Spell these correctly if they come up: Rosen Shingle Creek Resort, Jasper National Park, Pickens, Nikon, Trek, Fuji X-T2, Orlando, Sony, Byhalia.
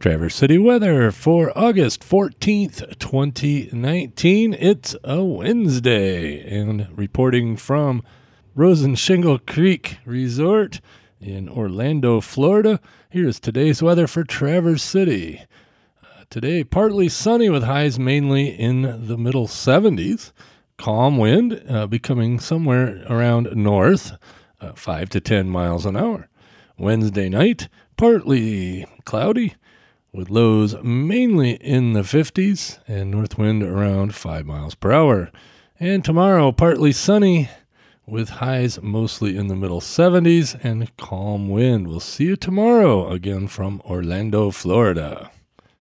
Traverse City weather for August 14th, 2019. It's a Wednesday, and reporting from Rosen Shingle Creek Resort in Orlando, Florida, here's today's weather for Traverse City. Today, partly sunny with highs mainly in the middle 70s. Calm wind becoming somewhere around north, 5 to 10 miles an hour. Wednesday night, partly cloudy, with lows mainly in the 50s and north wind around 5 miles per hour. And tomorrow, partly sunny with highs mostly in the middle 70s and calm wind. We'll see you tomorrow again from Orlando, Florida.